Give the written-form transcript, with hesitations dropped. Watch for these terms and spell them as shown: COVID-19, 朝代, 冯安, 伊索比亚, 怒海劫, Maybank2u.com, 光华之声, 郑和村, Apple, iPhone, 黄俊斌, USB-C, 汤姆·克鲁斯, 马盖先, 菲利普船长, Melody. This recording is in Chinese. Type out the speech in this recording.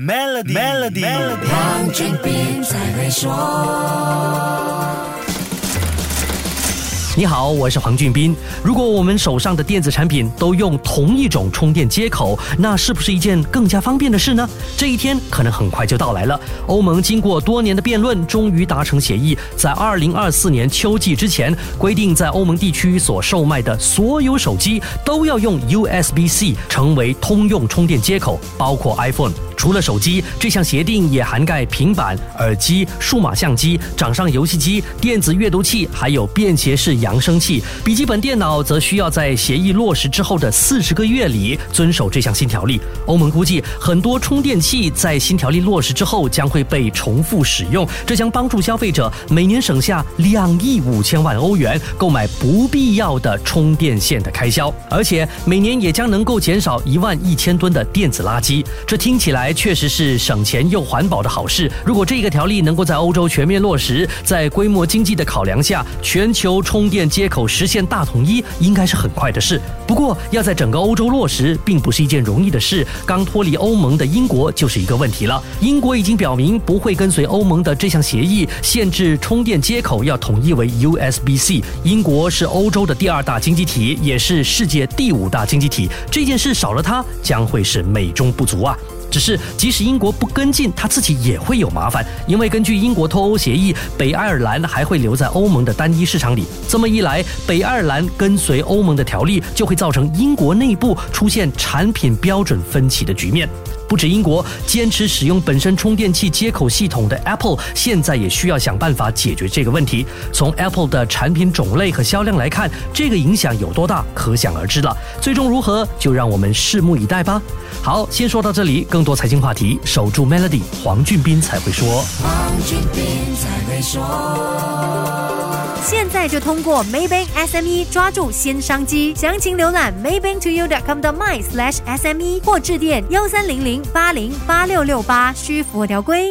Melody 让君边再会说。你好，我是黄俊斌。如果我们手上的电子产品都用同一种充电接口，那是不是一件更加方便的事呢？这一天可能很快就到来了。欧盟经过多年的辩论，终于达成协议，在2024年秋季之前，规定在欧盟地区所售卖的所有手机都要用 USB-C 成为通用充电接口，包括 iPhone。除了手机，这项协定也涵盖平板、耳机、数码相机、掌上游戏机、电子阅读器，还有便携式扬声器。笔记本电脑则需要在协议落实之后的40个月里遵守这项新条例。欧盟估计，很多充电器在新条例落实之后将会被重复使用，这将帮助消费者每年省下2.5亿欧元购买不必要的充电线的开销，而且每年也将能够减少11000吨的电子垃圾。这听起来确实是省钱又环保的好事。如果这个条例能够在欧洲全面落实，在规模经济的考量下，全球充电接口实现大统一应该是很快的事。不过要在整个欧洲落实并不是一件容易的事，刚脱离欧盟的英国就是一个问题了。英国已经表明不会跟随欧盟的这项协议，限制充电接口要统一为 USB-C。 英国是欧洲的2大经济体，也是世界5大经济体，这件事少了它将会是美中不足啊。只是即使英国不跟进，他自己也会有麻烦，因为根据英国脱欧协议，北爱尔兰还会留在欧盟的单一市场里。这么一来，北爱尔兰跟随欧盟的条例就会造成英国内部出现产品标准分歧的局面。不止英国，坚持使用本身充电器接口系统的 Apple 现在也需要想办法解决这个问题。从 Apple 的产品种类和销量来看，这个影响有多大可想而知了。最终如何，就让我们拭目以待吧。好，先说到这里，更多财经话题守住 Melody， 黄俊斌才会说。现在就通过 Maybank SME 抓住新商机，详情浏览 Maybank2u.com 的 my/SME 或致电1300808668，需符合条规。